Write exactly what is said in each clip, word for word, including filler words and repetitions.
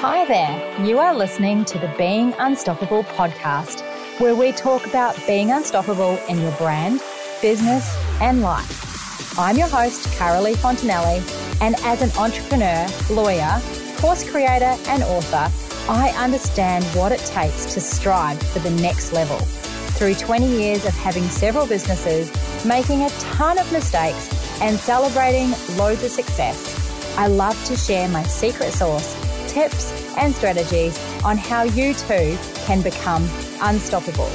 Hi there, you are listening to the Being Unstoppable podcast, where we talk about being unstoppable in your brand, business, and life. I'm your host, Carolee Fontanelli, and as an entrepreneur, lawyer, course creator, and author, I understand what it takes to strive for the next level. Through twenty years of having several businesses, making a ton of mistakes, and celebrating loads of success, I love to share my secret sauce, tips, and strategies on how you too can become unstoppable.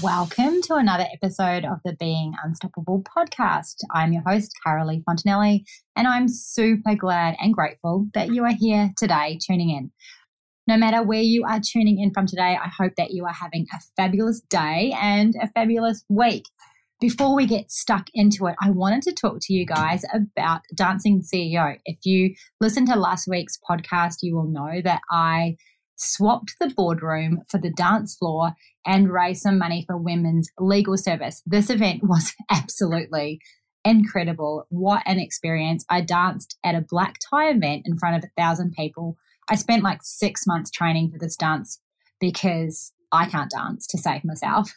Welcome to another episode of the Being Unstoppable podcast. I'm your host, Carolee Fontanelli, and I'm super glad and grateful that you are here today tuning in. No matter where you are tuning in from today, I hope that you are having a fabulous day and a fabulous week. Before we get stuck into it, I wanted to talk to you guys about Dancing C E O. If you listened to last week's podcast, you will know that I swapped the boardroom for the dance floor and raised some money for Women's Legal Service. This event was absolutely incredible. What an experience. I danced at a black tie event in front of a thousand people. I spent like six months training for this dance because I can't dance, to save myself,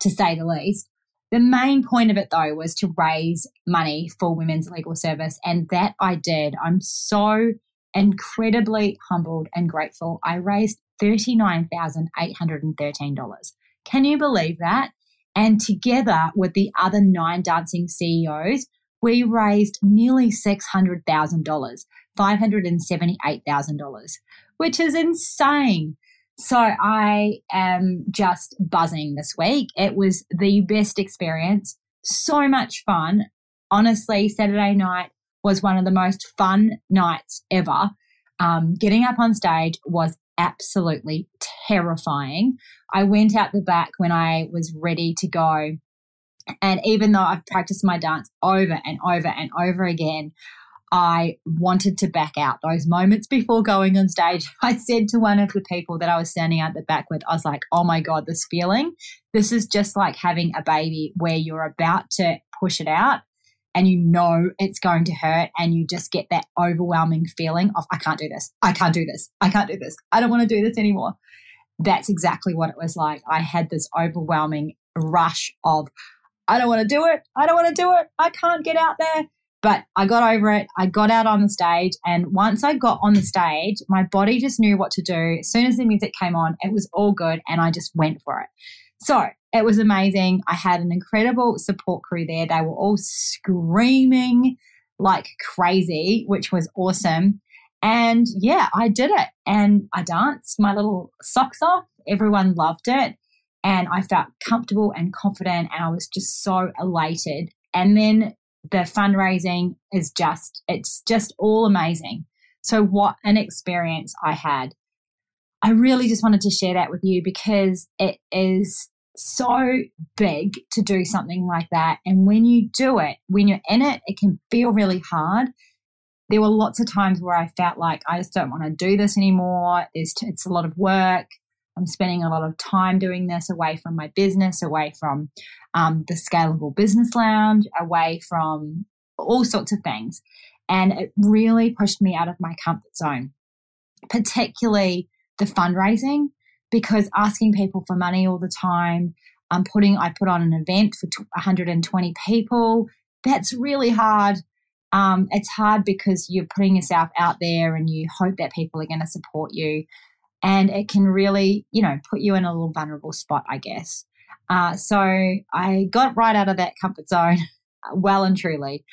to say the least. The main point of it, though, was to raise money for Women's Legal Service, and that I did. I'm so incredibly humbled and grateful. I raised thirty-nine thousand eight hundred thirteen dollars. Can you believe that? And together with the other nine Dancing C E Os, we raised nearly six hundred thousand dollars, five hundred seventy-eight thousand dollars, which is insane. So I am just buzzing this week. It was the best experience. So much fun. Honestly, Saturday night was one of the most fun nights ever. Um, getting up on stage was absolutely terrifying. I went out the back when I was ready to go. And even though I've practiced my dance over and over and over again, I wanted to back out. Those moments before going on stage, I said to one of the people that I was standing out the back with, I was like, oh my God, this feeling, this is just like having a baby where you're about to push it out and you know it's going to hurt, and you just get that overwhelming feeling of, I can't do this, I can't do this, I can't do this, I don't want to do this anymore. That's exactly what it was like. I had this overwhelming rush of, I don't want to do it, I don't want to do it, I can't get out there. But I got over it. I got out on the stage. And once I got on the stage, my body just knew what to do. As soon as the music came on, it was all good. And I just went for it. So it was amazing. I had an incredible support crew there. They were all screaming like crazy, which was awesome. And yeah, I did it. And I danced my little socks off. Everyone loved it. And I felt comfortable and confident. And I was just so elated. And then the fundraising is just, it's just all amazing. So what an experience I had. I really just wanted to share that with you because it is so big to do something like that. And when you do it, when you're in it, it can feel really hard. There were lots of times where I felt like I just don't want to do this anymore. It's, it's a lot of work. I'm spending a lot of time doing this away from my business, away from um, the Scalable Business Lounge, away from all sorts of things. And it really pushed me out of my comfort zone, particularly the fundraising, because asking people for money all the time, I'm putting, I put on an event for one hundred twenty people. That's really hard. Um, it's hard because you're putting yourself out there and you hope that people are going to support you. And it can really, you know, put you in a little vulnerable spot, I guess. Uh, so I got right out of that comfort zone well and truly.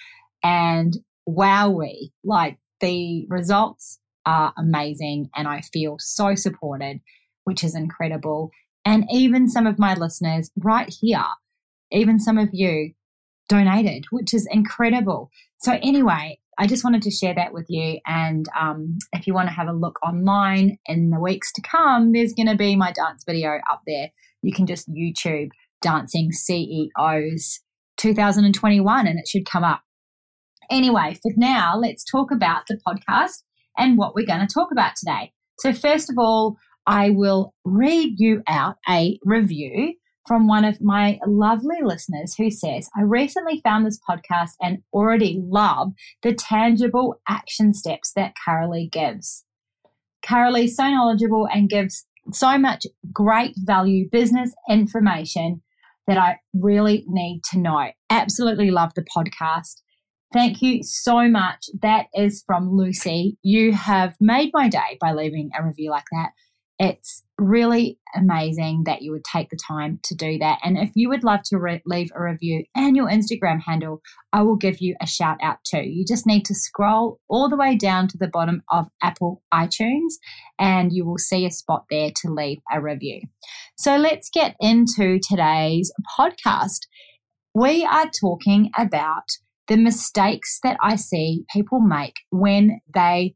And wowee, like the results are amazing and I feel so supported, which is incredible. And even some of my listeners right here, even some of you donated, which is incredible. So anyway, I just wanted to share that with you. And um, if you want to have a look online in the weeks to come, there's going to be my dance video up there. You can just YouTube Dancing C E Os two thousand twenty-one and it should come up. Anyway, for now, let's talk about the podcast and what we're going to talk about today. So first of all, I will read you out a review from one of my lovely listeners who says, I recently found this podcast and already love the tangible action steps that Carolee gives. Carolee's so knowledgeable and gives so much great value business information that I really need to know. Absolutely love the podcast. Thank you so much. That is from Lucy. You have made my day by leaving a review like that. It's really amazing that you would take the time to do that. And if you would love to re- leave a review and your Instagram handle, I will give you a shout out too. You just need to scroll all the way down to the bottom of Apple iTunes and you will see a spot there to leave a review. So let's get into today's podcast. We are talking about the mistakes that I see people make when they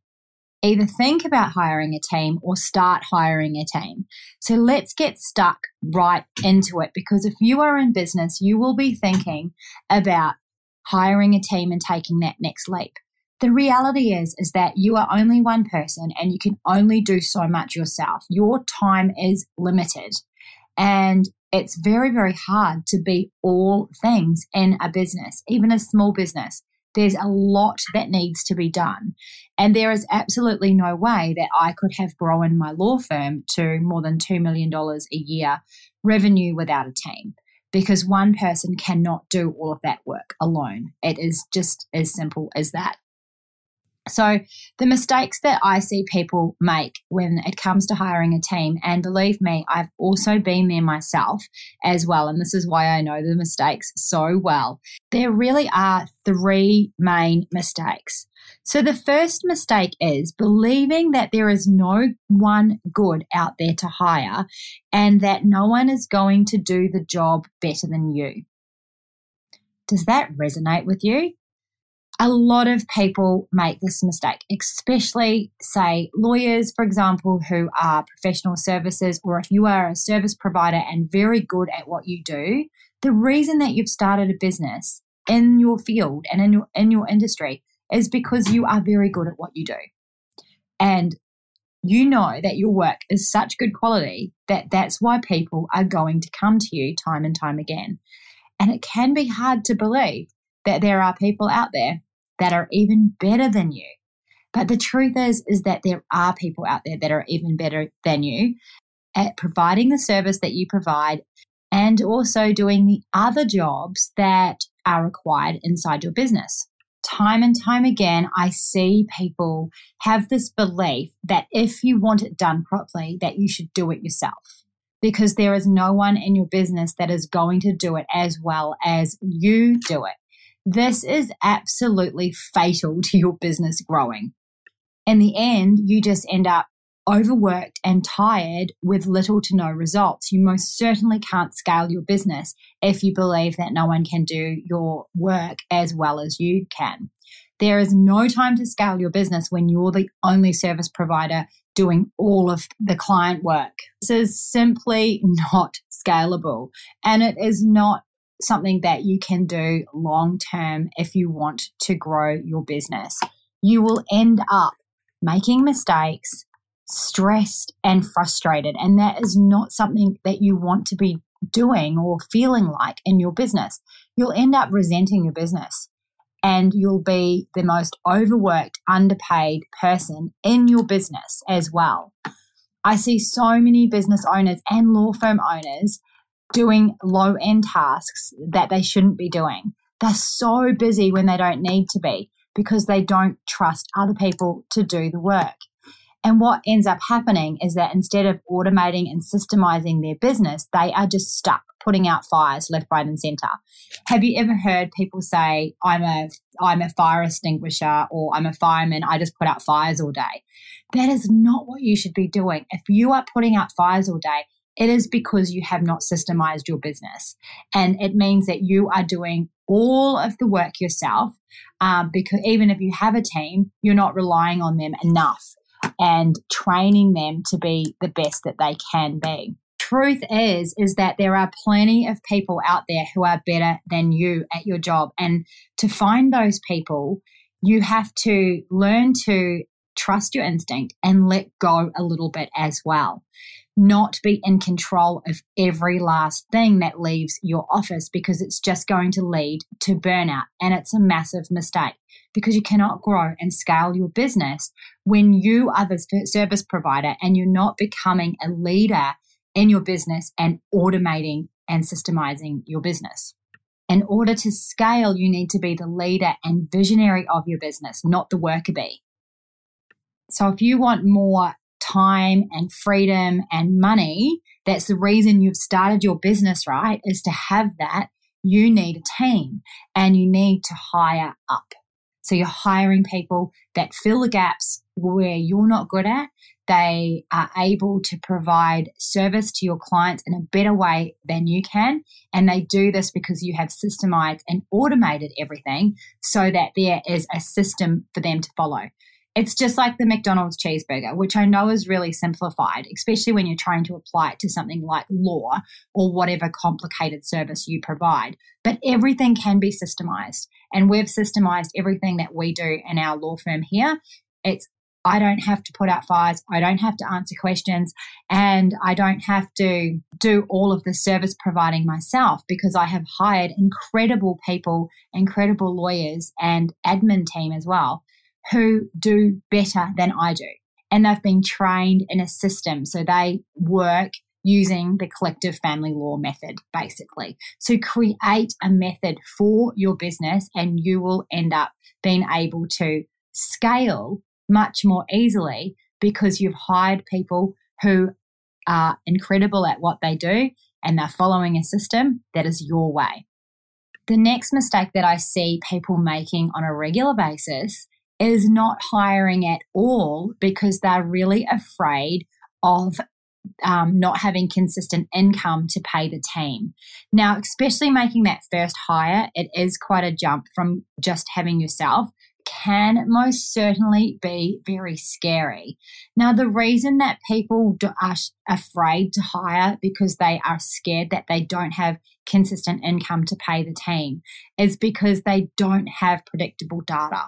either think about hiring a team or start hiring a team. So let's get stuck right into it, because if you are in business, you will be thinking about hiring a team and taking that next leap. The reality is, is that you are only one person and you can only do so much yourself. Your time is limited and it's very, very hard to be all things in a business, even a small business. There's a lot that needs to be done. And there is absolutely no way that I could have grown my law firm to more than two million dollars a year revenue without a team, because one person cannot do all of that work alone. It is just as simple as that. So the mistakes that I see people make when it comes to hiring a team, and believe me, I've also been there myself as well, and this is why I know the mistakes so well. There really are three main mistakes. So the first mistake is believing that there is no one good out there to hire and that no one is going to do the job better than you. Does that resonate with you? A lot of people make this mistake, especially, say, lawyers, for example, who are professional services, or if you are a service provider and very good at what you do, the reason that you've started a business in your field and in your, in your industry is because you are very good at what you do. And you know that your work is such good quality that that's why people are going to come to you time and time again. And it can be hard to believe that there are people out there that are even better than you. But the truth is, is that there are people out there that are even better than you at providing the service that you provide and also doing the other jobs that are required inside your business. Time and time again, I see people have this belief that if you want it done properly, that you should do it yourself, because there is no one in your business that is going to do it as well as you do it. This is absolutely fatal to your business growing. In the end, you just end up overworked and tired with little to no results. You most certainly can't scale your business if you believe that no one can do your work as well as you can. There is no time to scale your business when you're the only service provider doing all of the client work. This is simply not scalable, and it is not something that you can do long term if you want to grow your business. You will end up making mistakes, stressed and frustrated, and that is not something that you want to be doing or feeling like in your business. You'll end up resenting your business and you'll be the most overworked, underpaid person in your business as well. I see so many business owners and law firm owners doing low-end tasks that they shouldn't be doing. They're so busy when they don't need to be because they don't trust other people to do the work. And what ends up happening is that instead of automating and systemizing their business, they are just stuck putting out fires left, right, and center. Have you ever heard people say, I'm a, I'm a fire extinguisher, or I'm a fireman, I just put out fires all day? That is not what you should be doing. If you are putting out fires all day, it is because you have not systemized your business, and it means that you are doing all of the work yourself, um, because even if you have a team, you're not relying on them enough and training them to be the best that they can be. Truth is, is that there are plenty of people out there who are better than you at your job, and to find those people, you have to learn to trust your instinct and let go a little bit as well. not be in control of every last thing that leaves your office, because it's just going to lead to burnout. And it's a massive mistake, because you cannot grow and scale your business when you are the service provider and you're not becoming a leader in your business and automating and systemizing your business. In order to scale, you need to be the leader and visionary of your business, not the worker bee. So if you want more time and freedom and money, that's the reason you've started your business, right? Is to have that, you need a team and you need to hire up. So you're hiring people that fill the gaps where you're not good at. They are able to provide service to your clients in a better way than you can. And they do this because you have systemized and automated everything so that there is a system for them to follow. It's just like the McDonald's cheeseburger, which I know is really simplified, especially when you're trying to apply it to something like law or whatever complicated service you provide. But everything can be systemized. And we've systemized everything that we do in our law firm here. It's I don't have to put out fires, I don't have to answer questions, and I don't have to do all of the service providing myself, because I have hired incredible people, incredible lawyers and admin team as well, who do better than I do. And they've been trained in a system, so they work using the collective family law method, basically. So create a method for your business and you will end up being able to scale much more easily, because you've hired people who are incredible at what they do and they're following a system that is your way. The next mistake that I see people making on a regular basis is not hiring at all, because they're really afraid of um, not having consistent income to pay the team. Now, especially making that first hire, it is quite a jump from just having yourself, can most certainly be very scary. Now, the reason that people are afraid to hire because they are scared that they don't have consistent income to pay the team is because they don't have predictable data.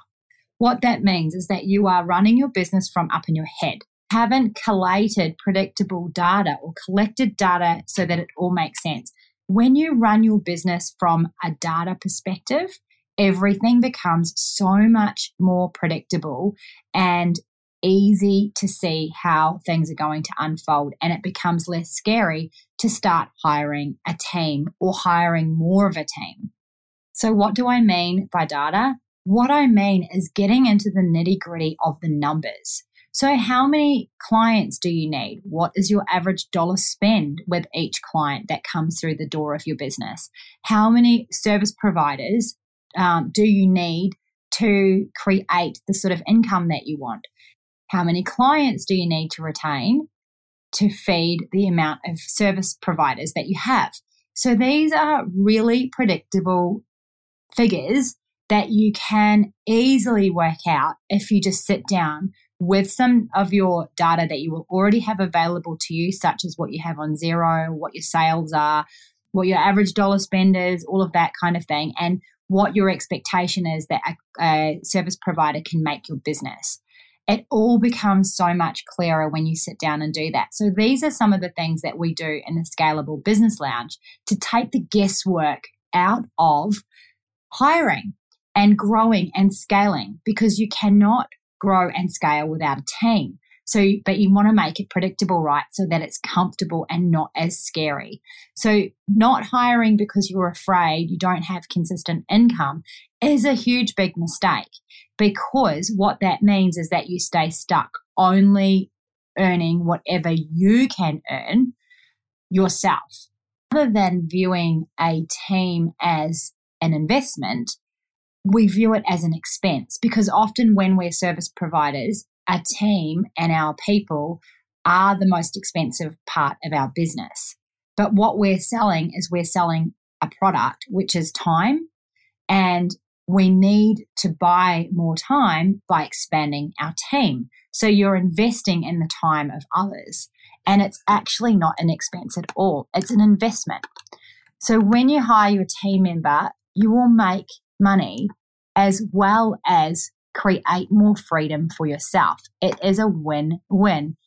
What that means is that you are running your business from up in your head, haven't collated predictable data or collected data so that it all makes sense. When you run your business from a data perspective, everything becomes so much more predictable and easy to see how things are going to unfold, and it becomes less scary to start hiring a team or hiring more of a team. So what do I mean by data? What I mean is getting into the nitty-gritty of the numbers. So how many clients do you need? What is your average dollar spend with each client that comes through the door of your business? How many service providers Um, do you need to create the sort of income that you want? How many clients do you need to retain to feed the amount of service providers that you have? So these are really predictable figures that you can easily work out if you just sit down with some of your data that you will already have available to you, such as what you have on Xero, what your sales are, what your average dollar spend is, all of that kind of thing, and what your expectation is that a, a service provider can make your business. It all becomes so much clearer when you sit down and do that. So these are some of the things that we do in the Scalable Business Lounge to take the guesswork out of hiring and growing and scaling, because you cannot grow and scale without a team. So, but you want to make it predictable, right? So that it's comfortable and not as scary. So not hiring because you're afraid you don't have consistent income is a huge, big mistake, because what that means is that you stay stuck only earning whatever you can earn yourself. Rather than viewing a team as an investment, we view it as an expense, because often when we're service providers, our team and our people are the most expensive part of our business. But what we're selling is we're selling a product, which is time, and we need to buy more time by expanding our team. So you're investing in the time of others, and it's actually not an expense at all. It's an investment. So when you hire your team member, you will make money as well as create more freedom for yourself. It is a win-win.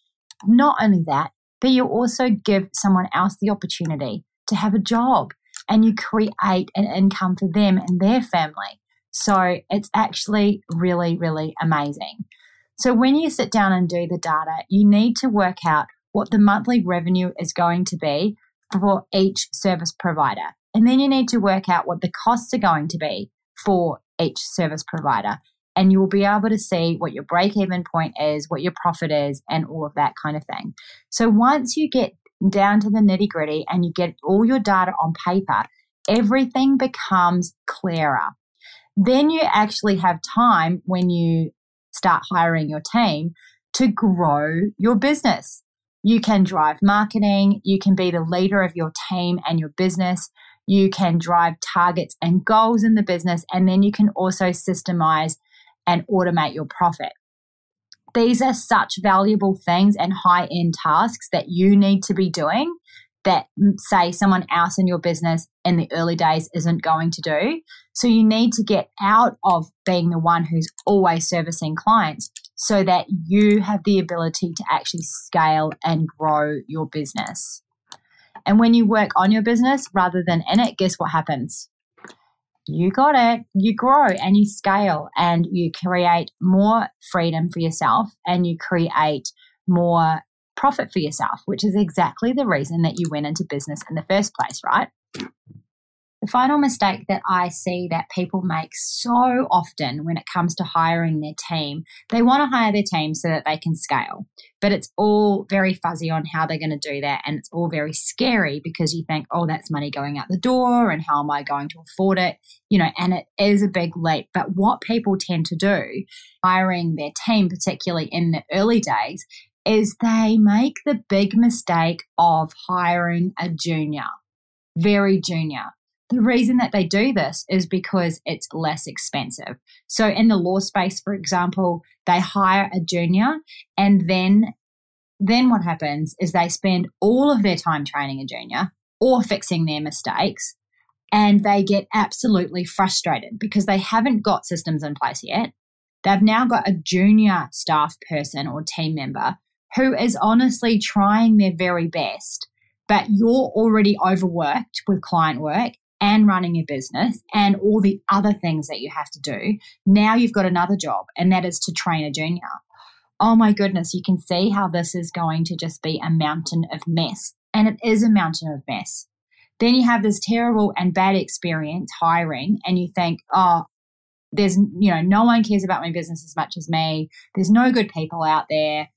Not only that, but you also give someone else the opportunity to have a job and you create an income for them and their family. So it's actually really, really amazing. So when you sit down and do the data, you need to work out what the monthly revenue is going to be for each service provider. And then you need to work out what the costs are going to be for each service provider. And you will be able to see what your break-even point is, what your profit is, and all of that kind of thing. So once you get down to the nitty-gritty and you get all your data on paper, everything becomes clearer. Then you actually have time when you start hiring your team to grow your business. You can drive marketing. You can be the leader of your team and your business. You can drive targets and goals in the business. And then you can also systemize and automate your profit. These are such valuable things and high-end tasks that you need to be doing that, say, someone else in your business in the early days isn't going to do. So you need to get out of being the one who's always servicing clients so that you have the ability to actually scale and grow your business. And when you work on your business rather than in it, guess what happens? You got it. You grow and you scale and you create more freedom for yourself and you create more profit for yourself, which is exactly the reason that you went into business in the first place, right? The final mistake that I see that people make so often when it comes to hiring their team, they want to hire their team so that they can scale, but it's all very fuzzy on how they're going to do that. And it's all very scary because you think, oh, that's money going out the door and how am I going to afford it? You know, and it is a big leap. But what people tend to do, hiring their team, particularly in the early days, is they make the big mistake of hiring a junior, very junior. The reason that they do this is because it's less expensive. So in the law space, for example, they hire a junior and then, then what happens is they spend all of their time training a junior or fixing their mistakes and they get absolutely frustrated because they haven't got systems in place yet. They've now got a junior staff person or team member who is honestly trying their very best, but you're already overworked with client work and running a business and all the other things that you have to do. Now you've got another job, and that is to train a junior. Oh my goodness, you can see how this is going to just be a mountain of mess, and it is a mountain of mess. Then you have this terrible and bad experience hiring, and you think, oh, there's, you know, no one cares about my business as much as me. There's no good people out there,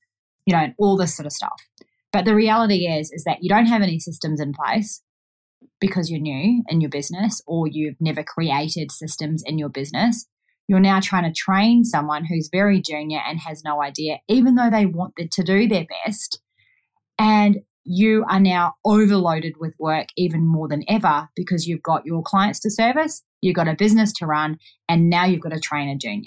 you know, and all this sort of stuff. But the reality is, is that you don't have any systems in place because you're new in your business or you've never created systems in your business. You're now trying to train someone who's very junior and has no idea, even though they wanted to do their best. And you are now overloaded with work even more than ever because you've got your clients to service, you've got a business to run, and now you've got to train a junior.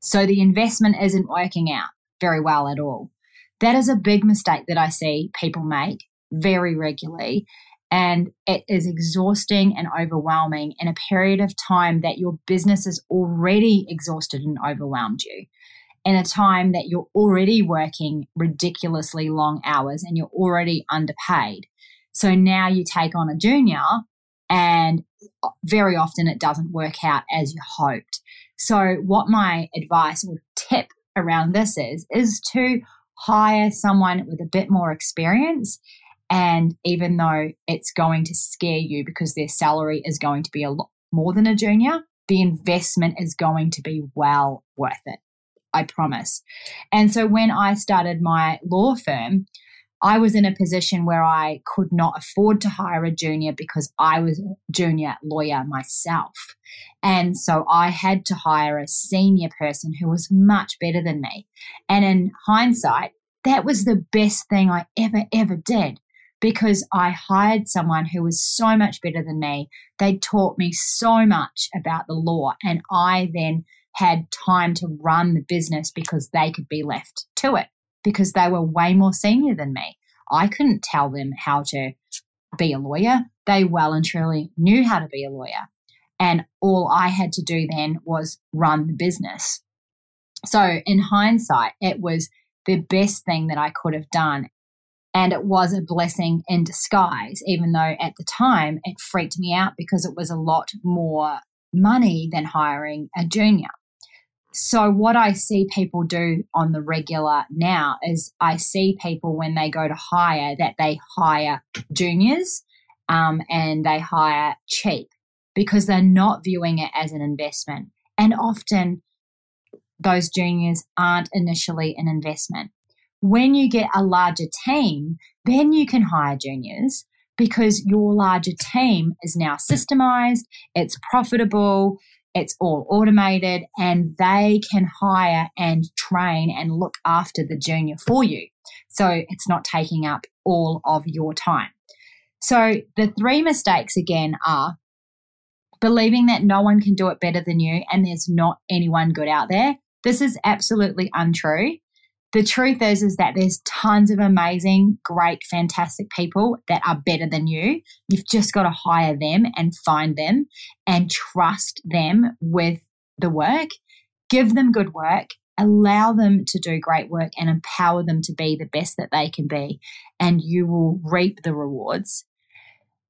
So the investment isn't working out very well at all. That is a big mistake that I see people make very regularly, and it is exhausting and overwhelming in a period of time that your business is already exhausted and overwhelmed you, in a time that you're already working ridiculously long hours and you're already underpaid. So now you take on a junior and very often it doesn't work out as you hoped. So what my advice or tip around this is, is to hire someone with a bit more experience, and even though it's going to scare you because their salary is going to be a lot more than a junior, the investment is going to be well worth it, I promise. And so when I started my law firm, I was in a position where I could not afford to hire a junior because I was a junior lawyer myself. And so I had to hire a senior person who was much better than me. And in hindsight, that was the best thing I ever, ever did because I hired someone who was so much better than me. They taught me so much about the law, and I then had time to run the business because they could be left to it, because they were way more senior than me. I couldn't tell them how to be a lawyer. They well and truly knew how to be a lawyer. And all I had to do then was run the business. So in hindsight, it was the best thing that I could have done. And it was a blessing in disguise, even though at the time it freaked me out because it was a lot more money than hiring a junior. So what I see people do on the regular now is I see people when they go to hire that they hire juniors um, and they hire cheap because they're not viewing it as an investment. And often those juniors aren't initially an investment. When you get a larger team, then you can hire juniors because your larger team is now systemized, it's profitable, it's all automated, and they can hire and train and look after the junior for you. So it's not taking up all of your time. So the three mistakes again are believing that no one can do it better than you and there's not anyone good out there. This is absolutely untrue. The truth is, is that there's tons of amazing, great, fantastic people that are better than you. You've just got to hire them and find them and trust them with the work. Give them good work, allow them to do great work and empower them to be the best that they can be, and you will reap the rewards.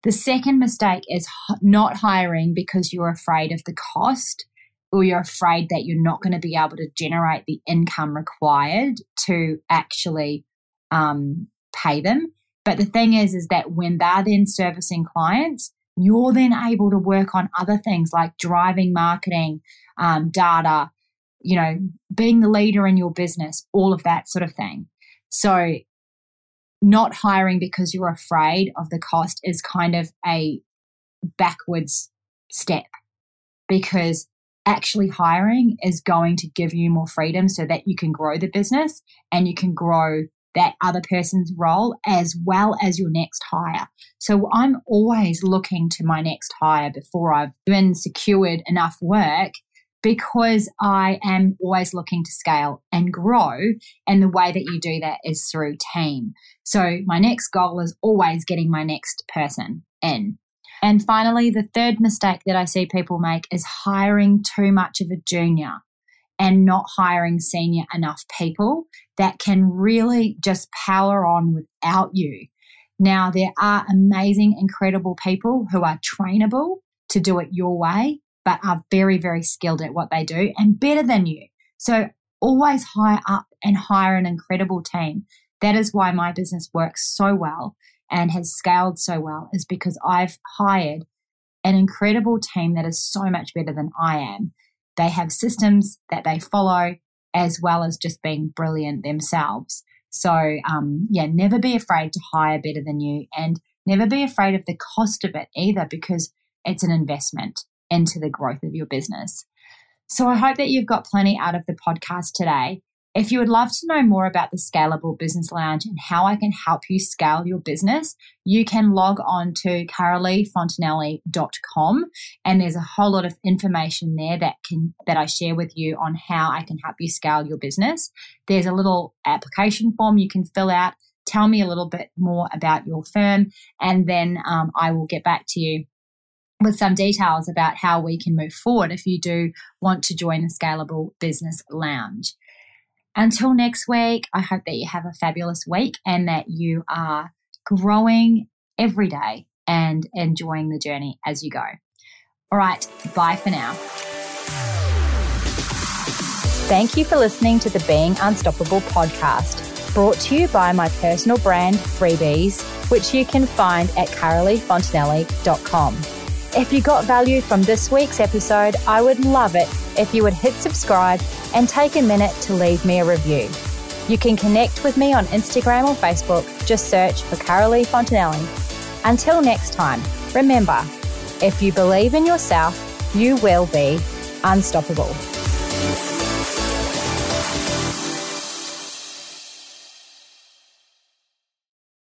The second mistake is not hiring because you're afraid of the cost, or you're afraid that you're not going to be able to generate the income required to actually um, pay them. But the thing is, is that when they're then servicing clients, you're then able to work on other things like driving marketing, um, data, you know, being the leader in your business, all of that sort of thing. So not hiring because you're afraid of the cost is kind of a backwards step, because actually hiring is going to give you more freedom so that you can grow the business and you can grow that other person's role as well as your next hire. So I'm always looking to my next hire before I've even secured enough work, because I am always looking to scale and grow. And the way that you do that is through team. So my next goal is always getting my next person in. And finally, the third mistake that I see people make is hiring too much of a junior and not hiring senior enough people that can really just power on without you. Now, there are amazing, incredible people who are trainable to do it your way, but are very, very skilled at what they do and better than you. So always hire up and hire an incredible team. That is why my business works so well and has scaled so well, is because I've hired an incredible team that is so much better than I am. They have systems that they follow, as well as just being brilliant themselves. So um, yeah, never be afraid to hire better than you, and never be afraid of the cost of it either, because it's an investment into the growth of your business. So I hope that you've got plenty out of the podcast today. If you would love to know more about the Scalable Business Lounge and how I can help you scale your business, you can log on to carolee fontanelli dot com, and there's a whole lot of information there that can that I share with you on how I can help you scale your business. There's a little application form you can fill out. Tell me a little bit more about your firm, and then um, I will get back to you with some details about how we can move forward if you do want to join the Scalable Business Lounge. Until next week, I hope that you have a fabulous week and that you are growing every day and enjoying the journey as you go. All right, bye for now. Thank you for listening to the Being Unstoppable podcast, brought to you by my personal brand, Freebies, which you can find at carolee fontanelli dot com. If you got value from this week's episode, I would love it if you would hit subscribe and take a minute to leave me a review. You can connect with me on Instagram or Facebook. Just search for Carolee Fontanelli. Until next time, remember, if you believe in yourself, you will be unstoppable.